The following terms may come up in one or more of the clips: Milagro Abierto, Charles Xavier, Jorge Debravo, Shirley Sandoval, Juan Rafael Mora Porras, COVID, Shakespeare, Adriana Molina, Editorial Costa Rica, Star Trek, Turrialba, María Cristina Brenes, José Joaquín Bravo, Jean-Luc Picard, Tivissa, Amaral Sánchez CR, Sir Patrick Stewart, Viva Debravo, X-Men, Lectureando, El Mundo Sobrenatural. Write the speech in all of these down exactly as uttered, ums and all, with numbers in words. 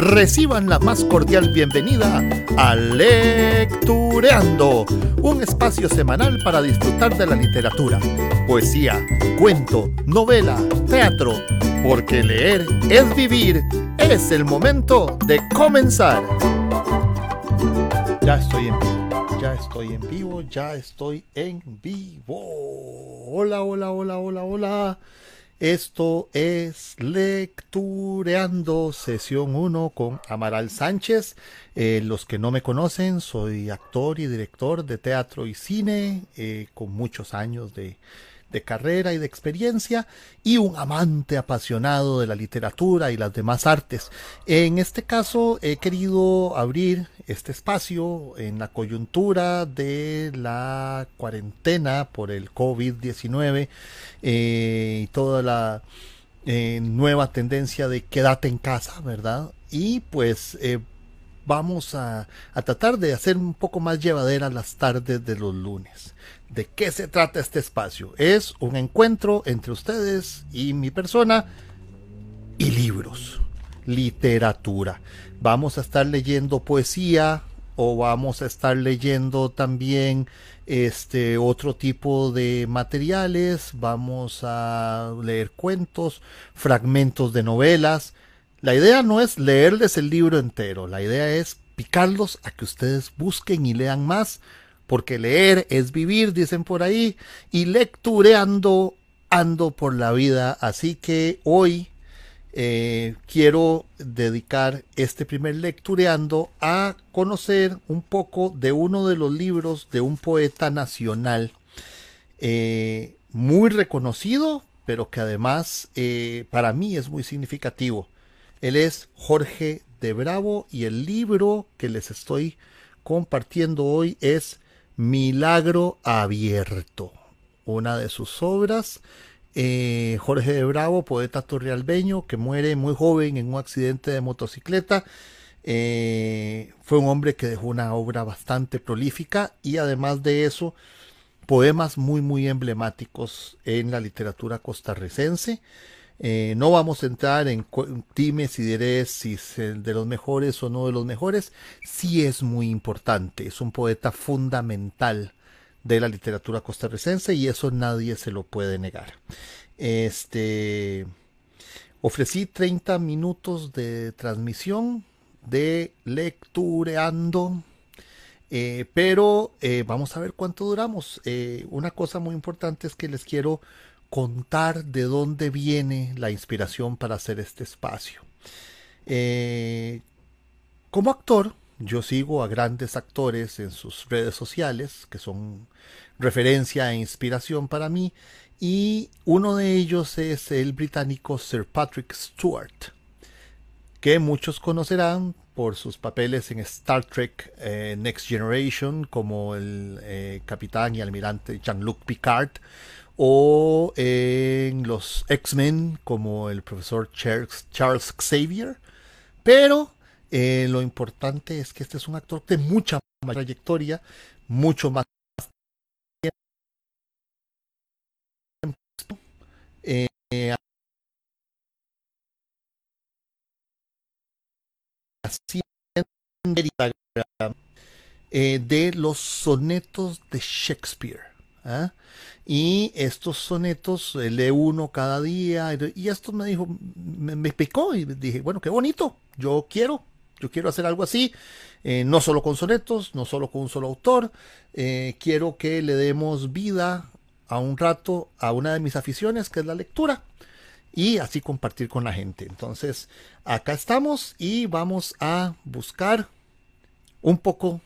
reciban la más cordial bienvenida a Lectureando, un espacio semanal para disfrutar de la literatura, poesía, cuento, novela, teatro, porque leer es vivir, es el momento de comenzar. Ya estoy en vivo, ya estoy en vivo, ya estoy en vivo. Hola, hola, hola, hola, hola. Esto es Lectureando, sesión uno con Amaral Sánchez. Eh, los que no me conocen, soy actor y director de teatro y cine, eh, con muchos años de, de carrera y de experiencia, y un amante apasionado de la literatura y las demás artes. En este caso, he querido abrir este espacio en la coyuntura de la cuarentena por el COVID diecinueve eh, y toda la eh, nueva tendencia de quédate en casa, ¿verdad? Y pues eh, vamos a, a tratar de hacer un poco más llevadera las tardes de los lunes. ¿De qué se trata este espacio? Es un encuentro entre ustedes y mi persona y libros, literatura. Vamos a estar leyendo poesía o vamos a estar leyendo también este otro tipo de materiales. Vamos a leer cuentos, fragmentos de novelas. La idea no es leerles el libro entero, la idea es picarlos a que ustedes busquen y lean más, porque leer es vivir, dicen por ahí, y lectureando ando por la vida. Así que hoy Eh, quiero dedicar este primer Lectureando a conocer un poco de uno de los libros de un poeta nacional eh, muy reconocido, pero que además eh, para mí es muy significativo. Él es Jorge Debravo y el libro que les estoy compartiendo hoy es Milagro Abierto, una de sus obras. Eh, Jorge Debravo, poeta torrealbeño que muere muy joven en un accidente de motocicleta, eh, fue un hombre que dejó una obra bastante prolífica y además de eso poemas muy muy emblemáticos en la literatura costarricense. Eh, no vamos a entrar en dimes y diretes si es de los mejores o no de los mejores. Sí es muy importante, es un poeta fundamental de la literatura costarricense y eso nadie se lo puede negar. Este, ofrecí treinta minutos de transmisión de Lectureando, eh, pero eh, vamos a ver cuánto duramos. Eh, una cosa muy importante es que les quiero contar de dónde viene la inspiración para hacer este espacio. Eh, como actor, yo sigo a grandes actores en sus redes sociales, que son referencia e inspiración para mí, y uno de ellos es el británico Sir Patrick Stewart, que muchos conocerán por sus papeles en Star Trek eh, Next Generation, como el eh, capitán y almirante Jean-Luc Picard, o eh, en los X-Men, como el profesor Charles, Charles Xavier, pero Eh, lo importante es que este es un actor de mucha más trayectoria, mucho más tiempo. Eh, eh, de los sonetos de Shakespeare. ¿Eh? Y estos sonetos eh, lee uno cada día y esto me dijo, me, me picó y dije, bueno, qué bonito, yo quiero yo quiero hacer algo así, eh, no solo con sonetos, no solo con un solo autor. Eh, quiero que le demos vida a un rato a una de mis aficiones, que es la lectura, y así compartir con la gente. Entonces acá estamos y vamos a buscar un poco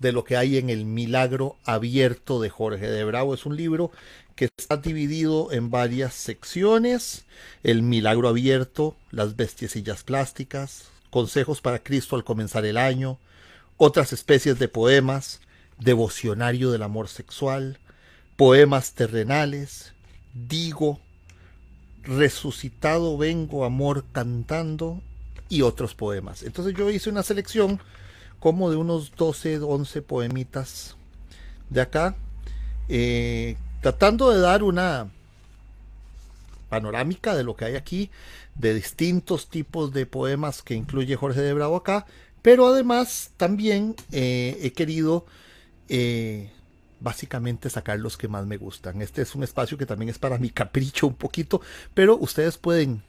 de lo que hay en el Milagro Abierto de Jorge Debravo. Es un libro que está dividido en varias secciones: el Milagro Abierto, las bestiecillas plásticas, consejos para Cristo al comenzar el año, otras especies de poemas, devocionario del amor sexual, poemas terrenales, digo, resucitado vengo amor cantando y otros poemas. Entonces yo hice una selección como de unos doce, once poemitas de acá, eh, tratando de dar una panorámica de lo que hay aquí, de distintos tipos de poemas que incluye Jorge Debravo acá, pero además también eh, he querido eh, básicamente sacar los que más me gustan. Este es un espacio que también es para mi capricho un poquito, pero ustedes pueden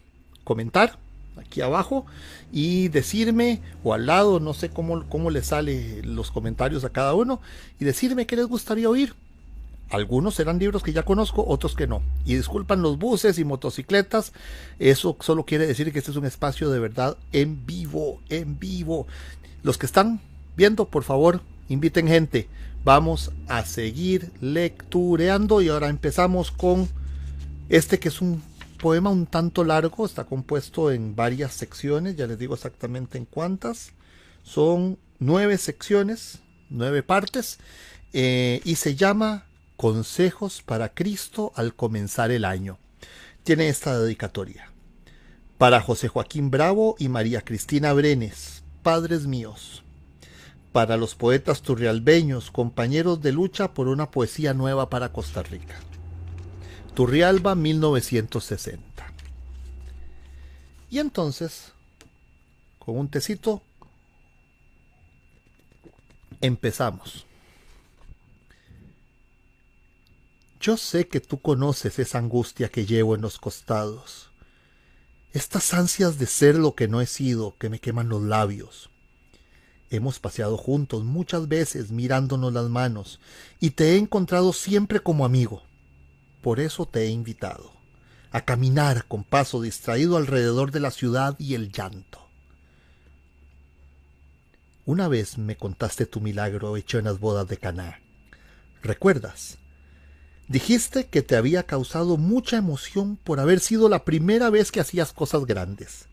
comentar aquí abajo y decirme, o al lado, no sé cómo, cómo les sale los comentarios a cada uno, y decirme qué les gustaría oír. Algunos serán libros que ya conozco, otros que no. Y disculpan los buses y motocicletas, eso solo quiere decir que este es un espacio de verdad en vivo, en vivo. Los que están viendo, por favor, inviten gente. Vamos a seguir lectureando y ahora empezamos con este que es un poema un tanto largo, está compuesto en varias secciones, ya les digo exactamente en cuántas. Son nueve secciones, nueve partes, eh, y se llama Consejos para Cristo al comenzar el año. Tiene esta dedicatoria. Para José Joaquín Bravo y María Cristina Brenes, padres míos. Para los poetas turrialbeños, compañeros de lucha por una poesía nueva para Costa Rica. Turrialba, mil novecientos sesenta. Y entonces, con un tecito, empezamos. Yo sé que tú conoces esa angustia que llevo en los costados, estas ansias de ser lo que no he sido, que me queman los labios. Hemos paseado juntos muchas veces mirándonos las manos y te he encontrado siempre como amigo. Por eso te he invitado a caminar con paso distraído alrededor de la ciudad y el llanto. Una vez me contaste tu milagro hecho en las bodas de Caná. ¿Recuerdas? Dijiste que te había causado mucha emoción por haber sido la primera vez que hacías cosas grandes.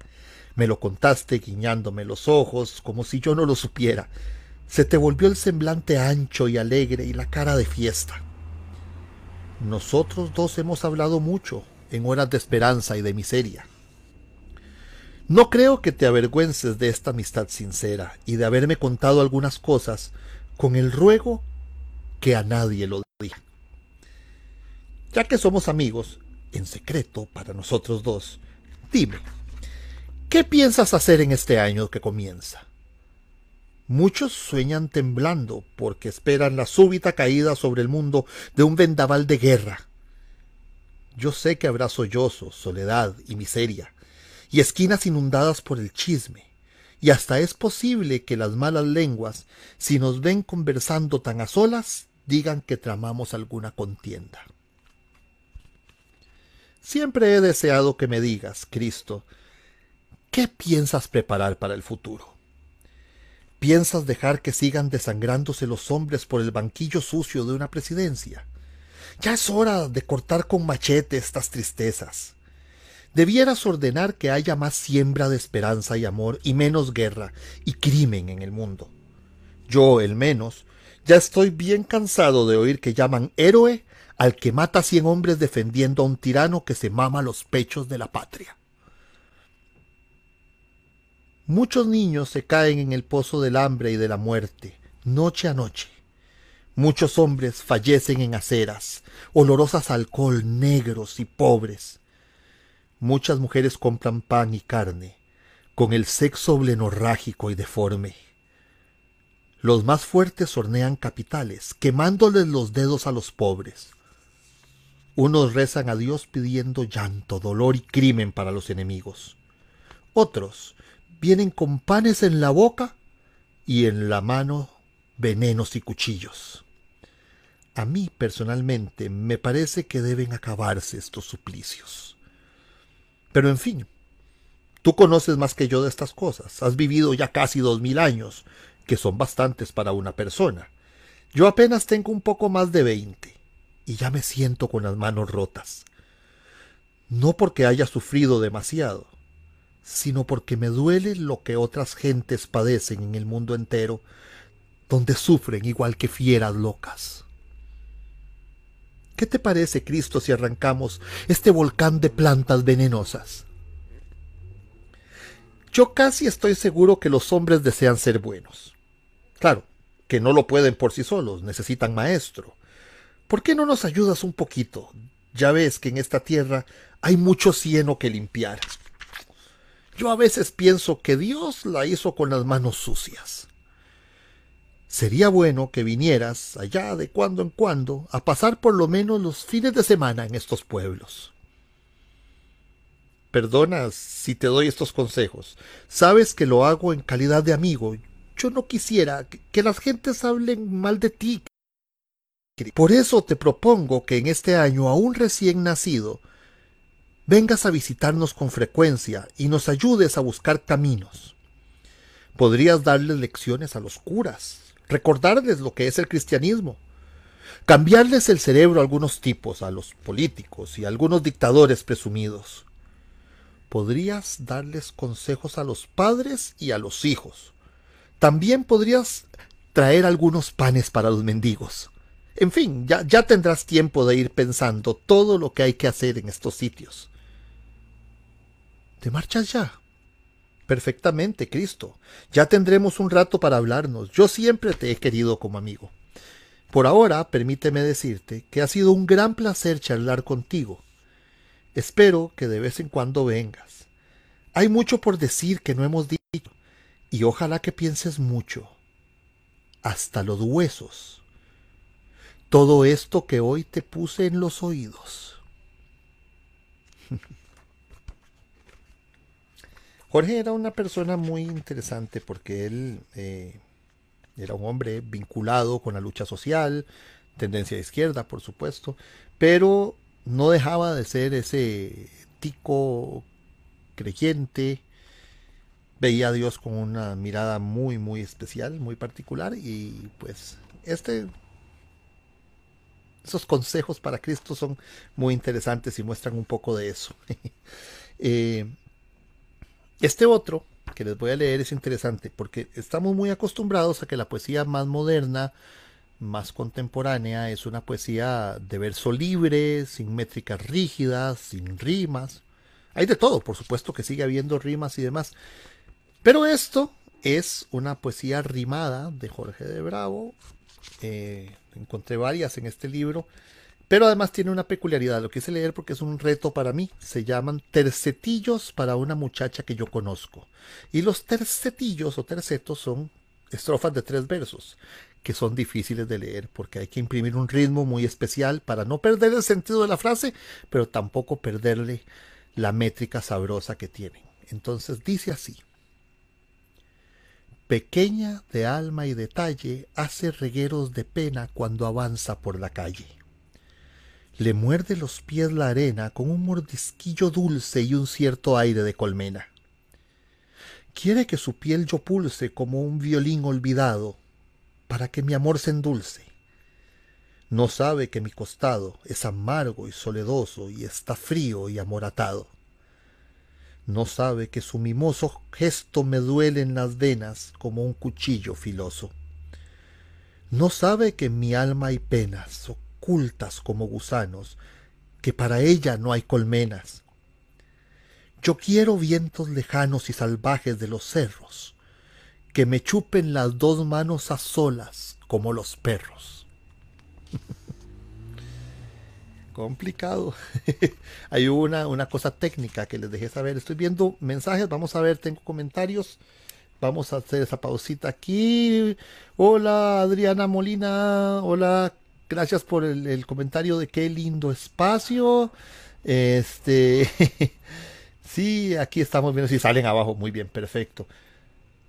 Me lo contaste guiñándome los ojos, como si yo no lo supiera. Se te volvió el semblante ancho y alegre y la cara de fiesta. Nosotros dos hemos hablado mucho, en horas de esperanza y de miseria. No creo que te avergüences de esta amistad sincera y de haberme contado algunas cosas con el ruego que a nadie lo diga. Ya que somos amigos, en secreto para nosotros dos, dime, ¿qué piensas hacer en este año que comienza? Muchos sueñan temblando porque esperan la súbita caída sobre el mundo de un vendaval de guerra. Yo sé que habrá sollozos, soledad y miseria, y esquinas inundadas por el chisme, y hasta es posible que las malas lenguas, si nos ven conversando tan a solas, digan que tramamos alguna contienda. Siempre he deseado que me digas, Cristo, ¿qué piensas preparar para el futuro? ¿Piensas dejar que sigan desangrándose los hombres por el banquillo sucio de una presidencia? Ya es hora de cortar con machete estas tristezas. Debieras ordenar que haya más siembra de esperanza y amor y menos guerra y crimen en el mundo. Yo, el menos, ya estoy bien cansado de oír que llaman héroe al que mata a cien hombres defendiendo a un tirano que se mama los pechos de la patria. Muchos niños se caen en el pozo del hambre y de la muerte, noche a noche. Muchos hombres fallecen en aceras, olorosas a alcohol, negros y pobres. Muchas mujeres compran pan y carne, con el sexo blenorrágico y deforme. Los más fuertes hornean capitales, quemándoles los dedos a los pobres. Unos rezan a Dios pidiendo llanto, dolor y crimen para los enemigos. Otros vienen con panes en la boca y en la mano venenos y cuchillos. A mí personalmente me parece que deben acabarse estos suplicios. Pero en fin, tú conoces más que yo de estas cosas. Has vivido ya casi dos mil años, que son bastantes para una persona. Yo apenas tengo un poco más de veinte. Y ya me siento con las manos rotas. No porque haya sufrido demasiado, sino porque me duele lo que otras gentes padecen en el mundo entero, donde sufren igual que fieras locas. ¿Qué te parece, Cristo, si arrancamos este volcán de plantas venenosas? Yo casi estoy seguro que los hombres desean ser buenos. Claro, que no lo pueden por sí solos, necesitan maestro. ¿Por qué no nos ayudas un poquito? Ya ves que en esta tierra hay mucho cieno que limpiar. Yo a veces pienso que Dios la hizo con las manos sucias. Sería bueno que vinieras allá de cuando en cuando a pasar por lo menos los fines de semana en estos pueblos. Perdona si te doy estos consejos. Sabes que lo hago en calidad de amigo. Yo no quisiera que las gentes hablen mal de ti. Por eso te propongo que en este año aún recién nacido vengas a visitarnos con frecuencia y nos ayudes a buscar caminos. Podrías darles lecciones a los curas, recordarles lo que es el cristianismo, cambiarles el cerebro a algunos tipos, a los políticos y a algunos dictadores presumidos. Podrías darles consejos a los padres y a los hijos. También podrías traer algunos panes para los mendigos. En fin, ya, ya tendrás tiempo de ir pensando todo lo que hay que hacer en estos sitios. ¿Te marchas ya? Perfectamente, Cristo. Ya tendremos un rato para hablarnos. Yo siempre te he querido como amigo. Por ahora, permíteme decirte que ha sido un gran placer charlar contigo. Espero que de vez en cuando vengas. Hay mucho por decir que no hemos dicho, y ojalá que pienses mucho. Hasta los huesos. Todo esto que hoy te puse en los oídos. Jorge era una persona muy interesante porque él eh, era un hombre vinculado con la lucha social, tendencia de izquierda, por supuesto, pero no dejaba de ser ese tico creyente. Veía a Dios con una mirada muy, muy especial, muy particular, y pues este, esos consejos para Cristo son muy interesantes y muestran un poco de eso. eh, Este otro, que les voy a leer, es interesante porque estamos muy acostumbrados a que la poesía más moderna, más contemporánea, es una poesía de verso libre, sin métricas rígidas, sin rimas. Hay de todo, por supuesto que sigue habiendo rimas y demás. Pero esto es una poesía rimada de Jorge Debravo. Eh, encontré varias en este libro. Pero además tiene una peculiaridad, lo quise leer porque es un reto para mí. Se llaman tercetillos para una muchacha que yo conozco. Y los tercetillos o tercetos son estrofas de tres versos, que son difíciles de leer porque hay que imprimir un ritmo muy especial para no perder el sentido de la frase, pero tampoco perderle la métrica sabrosa que tienen. Entonces dice así. Pequeña de alma y detalle, hace regueros de pena cuando avanza por la calle. Le muerde los pies la arena con un mordisquillo dulce y un cierto aire de colmena. Quiere que su piel yo pulse como un violín olvidado, para que mi amor se endulce. No sabe que mi costado es amargo y soledoso y está frío y amoratado. No sabe que su mimoso gesto me duele en las venas como un cuchillo filoso. No sabe que en mi alma hay penas, ocultas como gusanos, que para ella no hay colmenas. Yo quiero vientos lejanos y salvajes de los cerros, que me chupen las dos manos a solas como los perros. Complicado. Hay una, una cosa técnica que les dejé saber. Estoy viendo mensajes, vamos a ver, tengo comentarios. Vamos a hacer esa pausita aquí. Hola Adriana Molina, hola. Gracias por el, el comentario de qué lindo espacio. Este, sí, aquí estamos viendo si salen abajo. Muy bien, perfecto.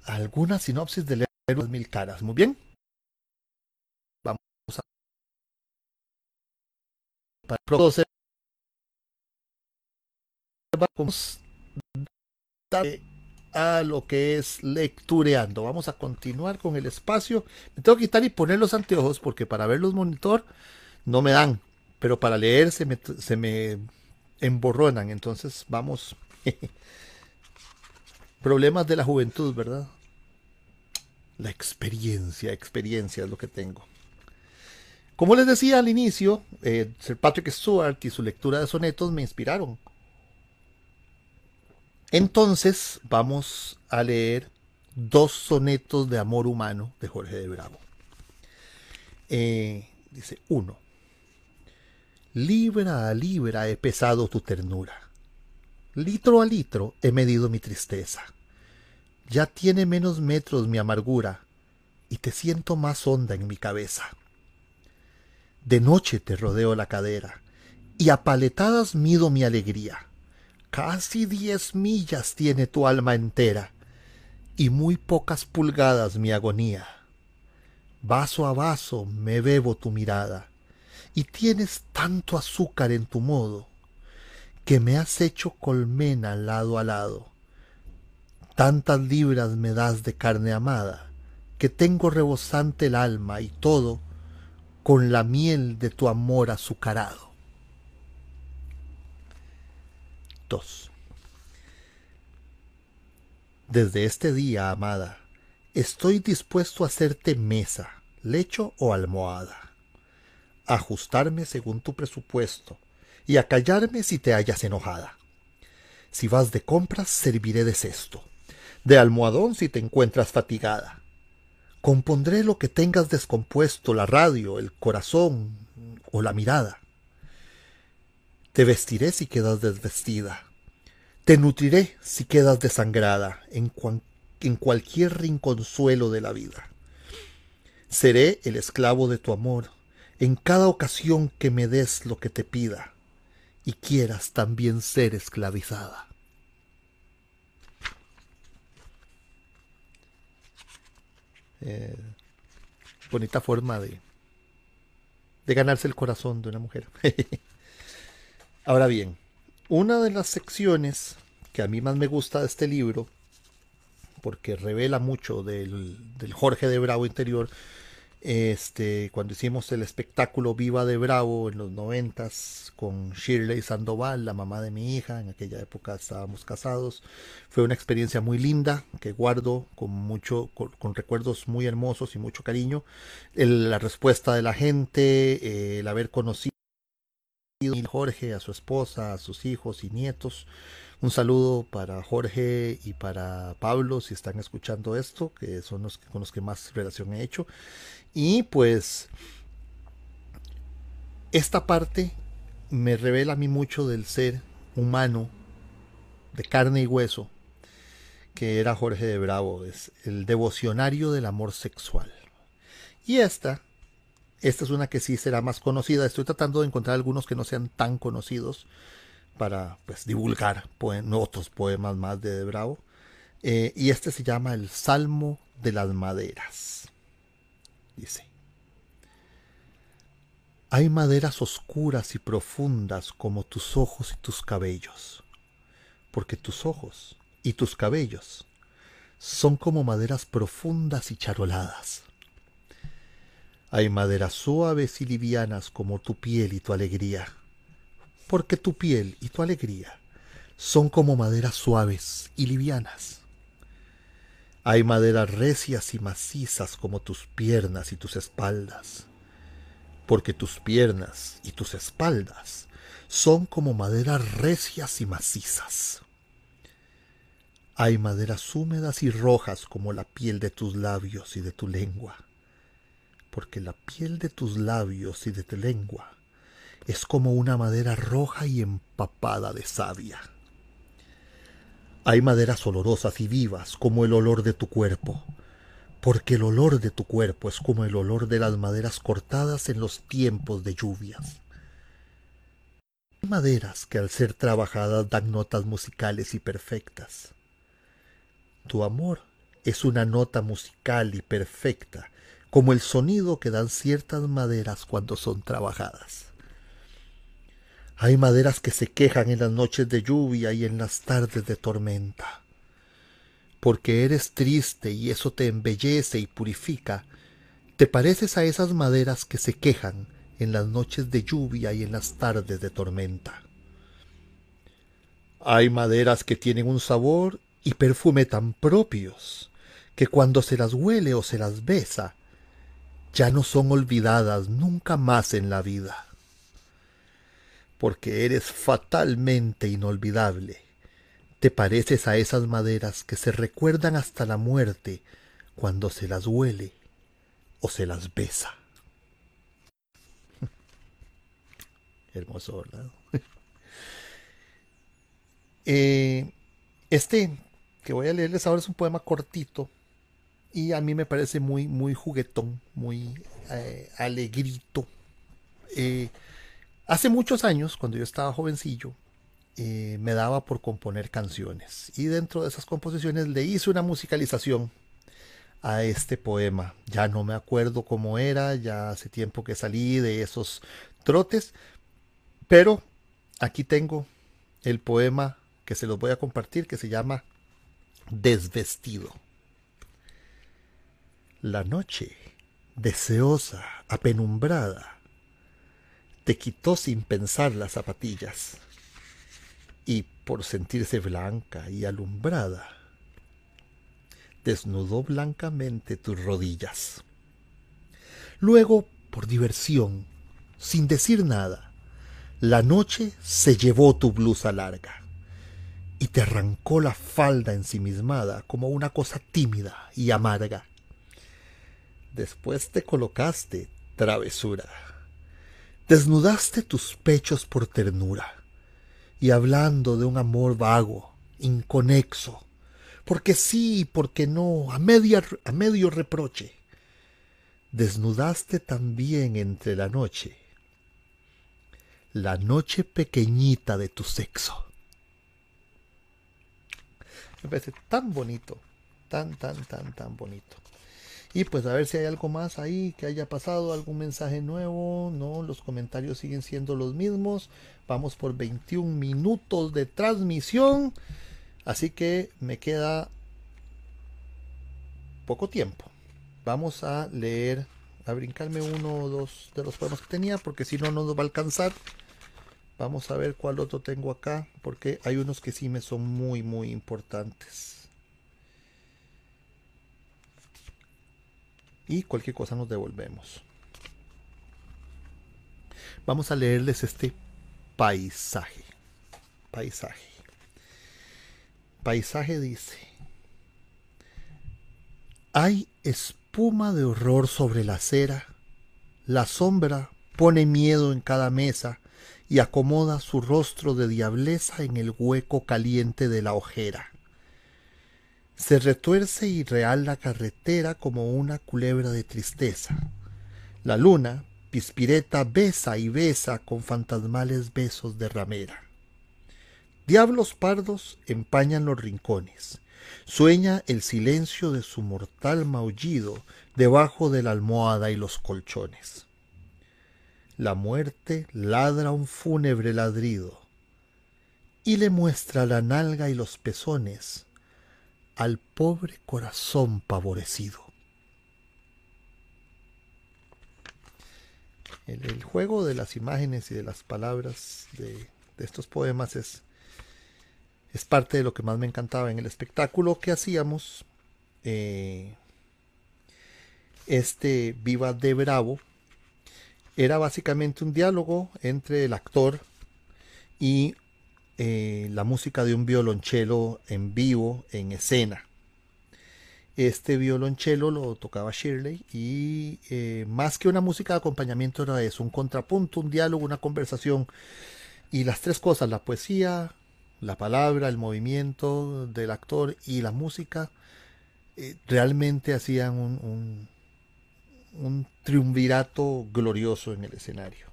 Alguna sinopsis de leer mil caras. Muy bien. Vamos a... Para producir... Vamos a... a lo que es Lectureando. Vamos a continuar con el espacio. Me tengo que quitar y poner los anteojos porque para ver los monitor no me dan, pero para leer se me, se me emborronan. Entonces vamos. Problemas de la juventud, ¿verdad? La experiencia, experiencia es lo que tengo. Como les decía al inicio, eh, Sir Patrick Stewart y su lectura de sonetos me inspiraron. Entonces vamos a leer dos sonetos de amor humano de Jorge Debravo. Eh, dice uno. Libra a libra he pesado tu ternura. Litro a litro he medido mi tristeza. Ya tiene menos metros mi amargura, y te siento más honda en mi cabeza. De noche te rodeo la cadera, y a paletadas mido mi alegría. Casi diez millas tiene tu alma entera, y muy pocas pulgadas mi agonía. Vaso a vaso me bebo tu mirada, y tienes tanto azúcar en tu modo, que me has hecho colmena lado a lado. Tantas libras me das de carne amada, que tengo rebosante el alma y todo, con la miel de tu amor azucarado. dos. Desde este día, amada, estoy dispuesto a hacerte mesa, lecho o almohada, a ajustarme según tu presupuesto y a callarme si te hallas enojada. Si vas de compras, serviré de cesto, de almohadón si te encuentras fatigada. Compondré lo que tengas descompuesto, la radio, el corazón o la mirada. Te vestiré si quedas desvestida. Te nutriré si quedas desangrada en, cuan, en cualquier rinconsuelo de la vida. Seré el esclavo de tu amor en cada ocasión que me des lo que te pida y quieras también ser esclavizada. Eh, bonita forma de, de ganarse el corazón de una mujer. Ahora bien, una de las secciones que a mí más me gusta de este libro, porque revela mucho del, del Jorge Debravo interior, este, cuando hicimos el espectáculo Viva Debravo en los noventas con Shirley Sandoval, la mamá de mi hija, en aquella época estábamos casados, fue una experiencia muy linda que guardo con mucho, con, con recuerdos muy hermosos y mucho cariño. El, la respuesta de la gente, eh, el haber conocido a Jorge, a su esposa, a sus hijos y nietos. Un saludo para Jorge y para Pablo, si están escuchando esto, que son los con los que más relación he hecho. Y pues esta parte me revela a mí mucho del ser humano de carne y hueso que era Jorge Debravo, es el devocionario del amor sexual. Y esta Esta es una que sí será más conocida. Estoy tratando de encontrar algunos que no sean tan conocidos para, pues, divulgar poem- otros poemas más de Debravo. Eh, y este se llama El Salmo de las Maderas. Dice: hay maderas oscuras y profundas como tus ojos y tus cabellos, porque tus ojos y tus cabellos son como maderas profundas y charoladas. Hay maderas suaves y livianas como tu piel y tu alegría, porque tu piel y tu alegría son como maderas suaves y livianas. Hay maderas recias y macizas como tus piernas y tus espaldas, porque tus piernas y tus espaldas son como maderas recias y macizas. Hay maderas húmedas y rojas como la piel de tus labios y de tu lengua, porque la piel de tus labios y de tu lengua es como una madera roja y empapada de savia. Hay maderas olorosas y vivas como el olor de tu cuerpo, porque el olor de tu cuerpo es como el olor de las maderas cortadas en los tiempos de lluvias. Hay maderas que al ser trabajadas dan notas musicales y perfectas. Tu amor es una nota musical y perfecta, como el sonido que dan ciertas maderas cuando son trabajadas. Hay maderas que se quejan en las noches de lluvia y en las tardes de tormenta, porque eres triste y eso te embellece y purifica. Te pareces a esas maderas que se quejan en las noches de lluvia y en las tardes de tormenta. Hay maderas que tienen un sabor y perfume tan propios que cuando se las huele o se las besa, ya no son olvidadas nunca más en la vida, porque eres fatalmente inolvidable. Te pareces a esas maderas que se recuerdan hasta la muerte cuando se las huele o se las besa. hermoso, ¿verdad? eh, este que voy a leerles ahora es un poema cortito y a mí me parece muy, muy juguetón, muy eh, alegrito. Eh, hace muchos años, cuando yo estaba jovencillo, eh, me daba por componer canciones, y dentro de esas composiciones le hice una musicalización a este poema. Ya no me acuerdo cómo era, ya hace tiempo que salí de esos trotes, pero aquí tengo el poema que se los voy a compartir, que se llama Desvestido. La noche, deseosa, apenumbrada, te quitó sin pensar las zapatillas, y por sentirse blanca y alumbrada, desnudó blancamente tus rodillas. Luego, por diversión, sin decir nada, la noche se llevó tu blusa larga y te arrancó la falda ensimismada como una cosa tímida y amarga. Después te colocaste travesura, desnudaste tus pechos por ternura, y hablando de un amor vago, inconexo, porque sí y porque no, a, media, a medio reproche, desnudaste también entre la noche, la noche pequeñita de tu sexo. Me parece tan bonito, tan, tan, tan, tan bonito. Y pues a ver si hay algo más ahí que haya pasado, algún mensaje nuevo. No, los comentarios siguen siendo los mismos. Vamos por veintiún minutos de transmisión, así que me queda poco tiempo. Vamos a leer, a brincarme uno o dos de los poemas que tenía, porque si no, no nos va a alcanzar. Vamos a ver cuál otro tengo acá, porque hay unos que sí me son muy, muy importantes. Y cualquier cosa nos devolvemos. Vamos a leerles este paisaje. Paisaje. Paisaje dice: hay espuma de horror sobre la acera. La sombra pone miedo en cada mesa y acomoda su rostro de diableza en el hueco caliente de la ojera. Se retuerce irreal la carretera como una culebra de tristeza. La luna, pispireta, besa y besa con fantasmales besos de ramera. Diablos pardos empañan los rincones. Sueña el silencio de su mortal maullido debajo de la almohada y los colchones. La muerte ladra un fúnebre ladrido y le muestra la nalga y los pezones al pobre corazón pavorecido. El, el juego de las imágenes y de las palabras de, de estos poemas es, es parte de lo que más me encantaba en el espectáculo que hacíamos. Eh, este Viva Debravo era básicamente un diálogo entre el actor y Eh, la música de un violonchelo en vivo, en escena. Este violonchelo lo tocaba Shirley y eh, más que una música de acompañamiento era eso, un contrapunto, un diálogo, una conversación. Y las tres cosas, la poesía, la palabra, el movimiento del actor y la música, eh, realmente hacían un, un, un triunvirato glorioso en el escenario.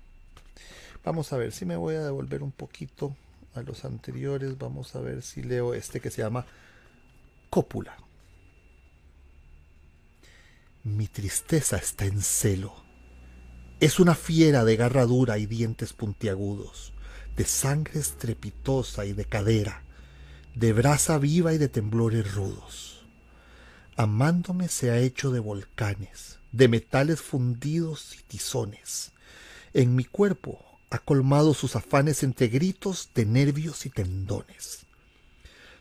Vamos a ver si me voy a devolver un poquito a los anteriores. Vamos a ver si leo este que se llama Cópula. Mi tristeza está en celo. Es una fiera de garra dura y dientes puntiagudos, de sangre estrepitosa y de cadera, de brasa viva y de temblores rudos. Amándome se ha hecho de volcanes, de metales fundidos y tizones. En mi cuerpo ha colmado sus afanes entre gritos de nervios y tendones.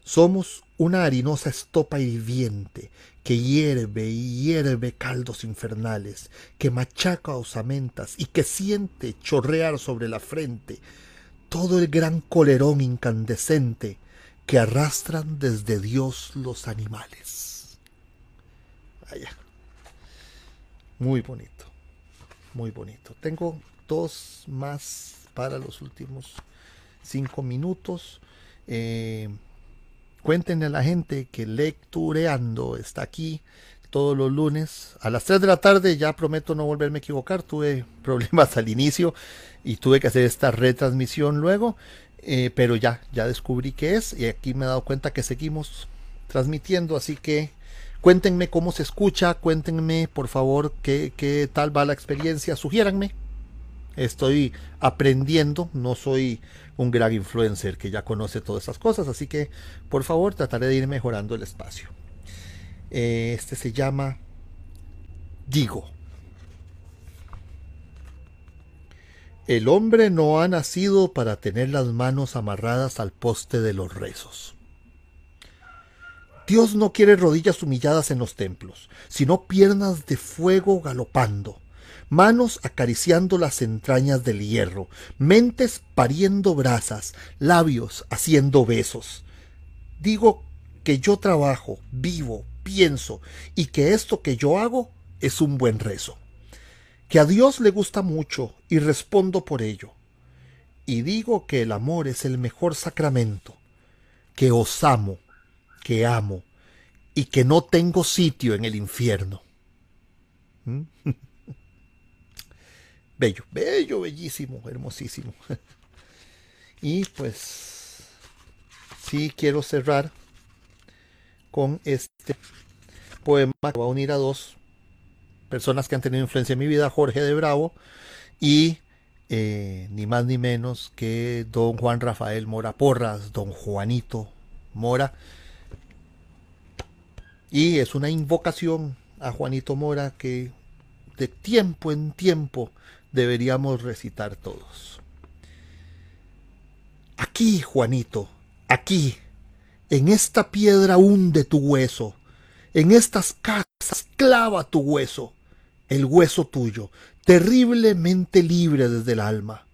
Somos una harinosa estopa hirviente que hierve y hierve caldos infernales, que machaca osamentas y que siente chorrear sobre la frente todo el gran colerón incandescente que arrastran desde Dios los animales. Allá. Muy bonito, muy bonito. Tengo dos más para los últimos cinco minutos. Eh, cuéntenle a la gente que Lectureando está aquí todos los lunes a las tres de la tarde. Ya prometo no volverme a equivocar, tuve problemas al inicio y tuve que hacer esta retransmisión luego, eh, pero ya, ya descubrí qué es, y aquí me he dado cuenta que seguimos transmitiendo, así que cuéntenme cómo se escucha, cuéntenme por favor qué, qué tal va la experiencia, sugiéranme. Estoy aprendiendo, no soy un gran influencer que ya conoce todas estas cosas, así que por favor trataré de ir mejorando el espacio. Eh, este se llama Digo. El hombre no ha nacido para tener las manos amarradas al poste de los rezos. Dios no quiere rodillas humilladas en los templos, sino piernas de fuego galopando, manos acariciando las entrañas del hierro, mentes pariendo brasas, labios haciendo besos. Digo que yo trabajo, vivo, pienso, y que esto que yo hago es un buen rezo, que a Dios le gusta mucho y respondo por ello. Y digo que el amor es el mejor sacramento, que os amo, que amo, y que no tengo sitio en el infierno. ¿Mm? Bello, bello, bellísimo, hermosísimo. Y pues sí quiero cerrar con este poema que va a unir a dos personas que han tenido influencia en mi vida, Jorge Debravo y eh, ni más ni menos que don Juan Rafael Mora Porras, don Juanito Mora. Y es una invocación a Juanito Mora que de tiempo en tiempo deberíamos recitar todos. Aquí, Juanito, aquí, en esta piedra hunde tu hueso, en estas casas clava tu hueso, el hueso tuyo, terriblemente libre desde el alma,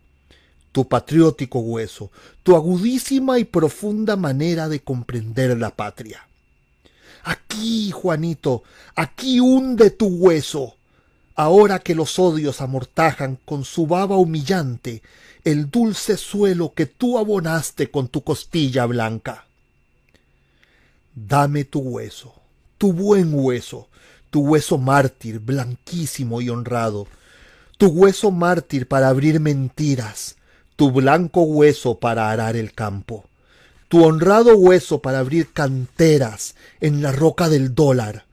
tu patriótico hueso, tu agudísima y profunda manera de comprender la patria. Aquí, Juanito, aquí hunde tu hueso. Ahora que los odios amortajan con su baba humillante el dulce suelo que tú abonaste con tu costilla blanca. Dame tu hueso, tu buen hueso, tu hueso mártir blanquísimo y honrado, tu hueso mártir para abrir mentiras, tu blanco hueso para arar el campo, tu honrado hueso para abrir canteras en la roca del dólar,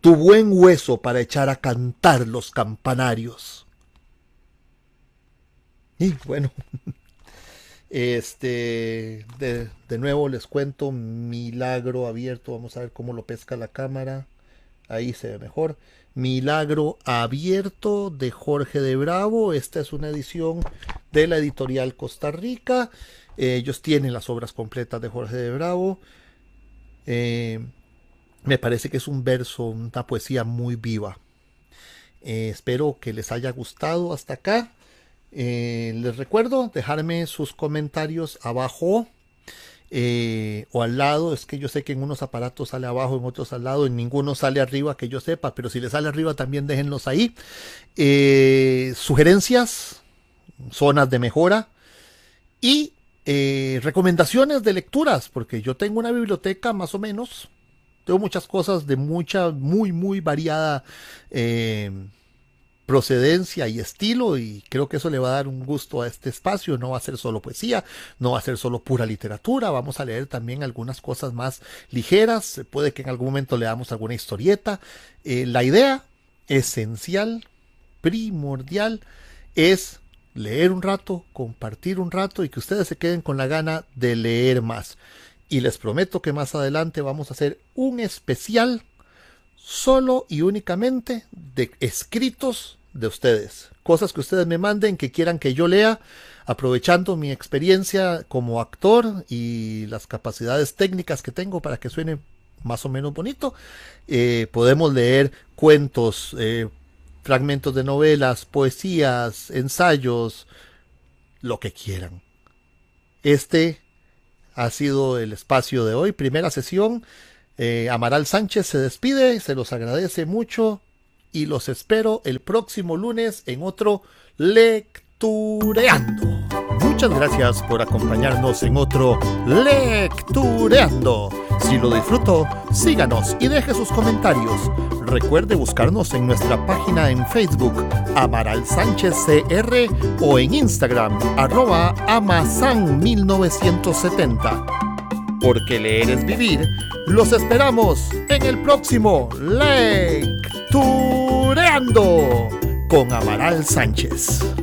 tu buen hueso para echar a cantar los campanarios. Y bueno, este de, de nuevo les cuento, Milagro Abierto, vamos a ver cómo lo pesca la cámara, ahí se ve mejor. Milagro Abierto de Jorge Debravo, esta es una edición de la Editorial Costa Rica. Eh, ellos tienen las obras completas de Jorge Debravo. eh, Me parece que es un verso, una poesía muy viva. Eh, espero que les haya gustado hasta acá. Eh, les recuerdo dejarme sus comentarios abajo eh, o al lado. Es que yo sé que en unos aparatos sale abajo, en otros al lado, en ninguno sale arriba que yo sepa, pero si les sale arriba también déjenlos ahí. Eh, sugerencias, zonas de mejora y eh, recomendaciones de lecturas, porque yo tengo una biblioteca más o menos. Tengo muchas cosas de mucha, muy, muy variada eh, procedencia y estilo, y creo que eso le va a dar un gusto a este espacio. No va a ser solo poesía, no va a ser solo pura literatura, vamos a leer también algunas cosas más ligeras, puede que en algún momento leamos alguna historieta. Eh, la idea esencial, primordial, es leer un rato, compartir un rato y que ustedes se queden con la gana de leer más. Y les prometo que más adelante vamos a hacer un especial solo y únicamente de escritos de ustedes. Cosas que ustedes me manden, que quieran que yo lea, aprovechando mi experiencia como actor y las capacidades técnicas que tengo para que suene más o menos bonito. Eh, podemos leer cuentos, eh, fragmentos de novelas, poesías, ensayos, lo que quieran. Este ha sido el espacio de hoy, primera sesión. Eh, Amaral Sánchez se despide, se los agradece mucho y los espero el próximo lunes en otro Lectureando. Muchas gracias por acompañarnos en otro Lectureando. Si lo disfrutó, síganos y deje sus comentarios. Recuerde buscarnos en nuestra página en Facebook, Amaral Sánchez C R, o en Instagram, arroba Amasan mil novecientos setenta. Porque leer es vivir. Los esperamos en el próximo Lectureando con Amaral Sánchez.